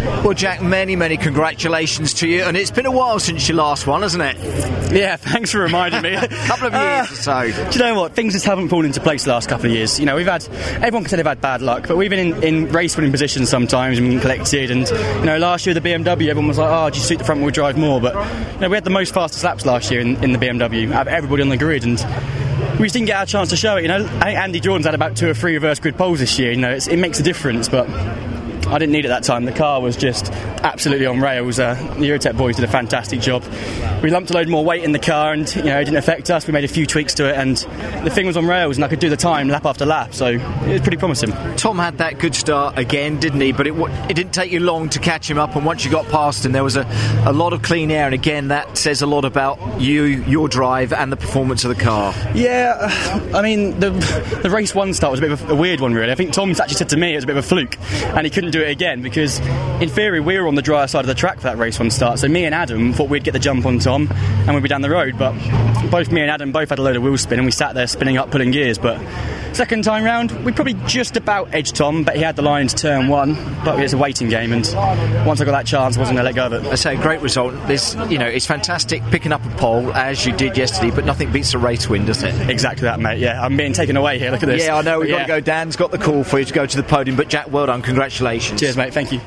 Well, Jack, many congratulations to you, and it's been a while since your last one, hasn't it? Yeah, thanks for reminding me. A couple of years or so. Do you know what? Things just haven't fallen into place the last couple of years. You know, we've had, everyone can say they've had bad luck, but we've been in race winning positions sometimes and been collected, and, you know, last year the BMW, everyone was like, oh, do you suit the front wheel drive more? But, you know, we had the most fastest laps last year in the BMW, out of everybody on the grid, and we just didn't get our chance to show it. You know, I think Andy Jordan's had about 2 or 3 reverse grid poles this year. You know, it makes a difference, but I didn't need it that time. The car was just absolutely on rails. The Eurotech boys did a fantastic job. We lumped a load more weight in the car, and, you know, it didn't affect us. We made a few tweaks to it, and the thing was on rails, and I could do the time lap after lap, so it was pretty promising. Tom had that good start again, didn't he? But it didn't take you long to catch him up, and once you got past him, there was a lot of clean air, and again, that says a lot about you, your drive, and the performance of the car. Yeah, I mean, the race one start was a bit of a weird one, really. I think Tom's actually said to me it was a bit of a fluke, and he couldn't do it again, because in theory we were on the drier side of the track for that race one start, so me and Adam thought we'd get the jump on Tom and we'd be down the road, but both me and Adam both had a load of wheel spin, and we sat there spinning up, pulling gears. But second time round, we probably just about edged Tom, but he had the line to turn one, but it's a waiting game, and once I got that chance, I wasn't going to let go of it. I say, great result. This, you know, it's fantastic picking up a pole as you did yesterday, but nothing beats a race win, does it? Exactly that, mate. Yeah, I'm being taken away here, look at this. Yeah, I know, we've got to go. Dan's got the call for you to go to the podium, but Jack, well done, congratulations. Cheers, mate, thank you.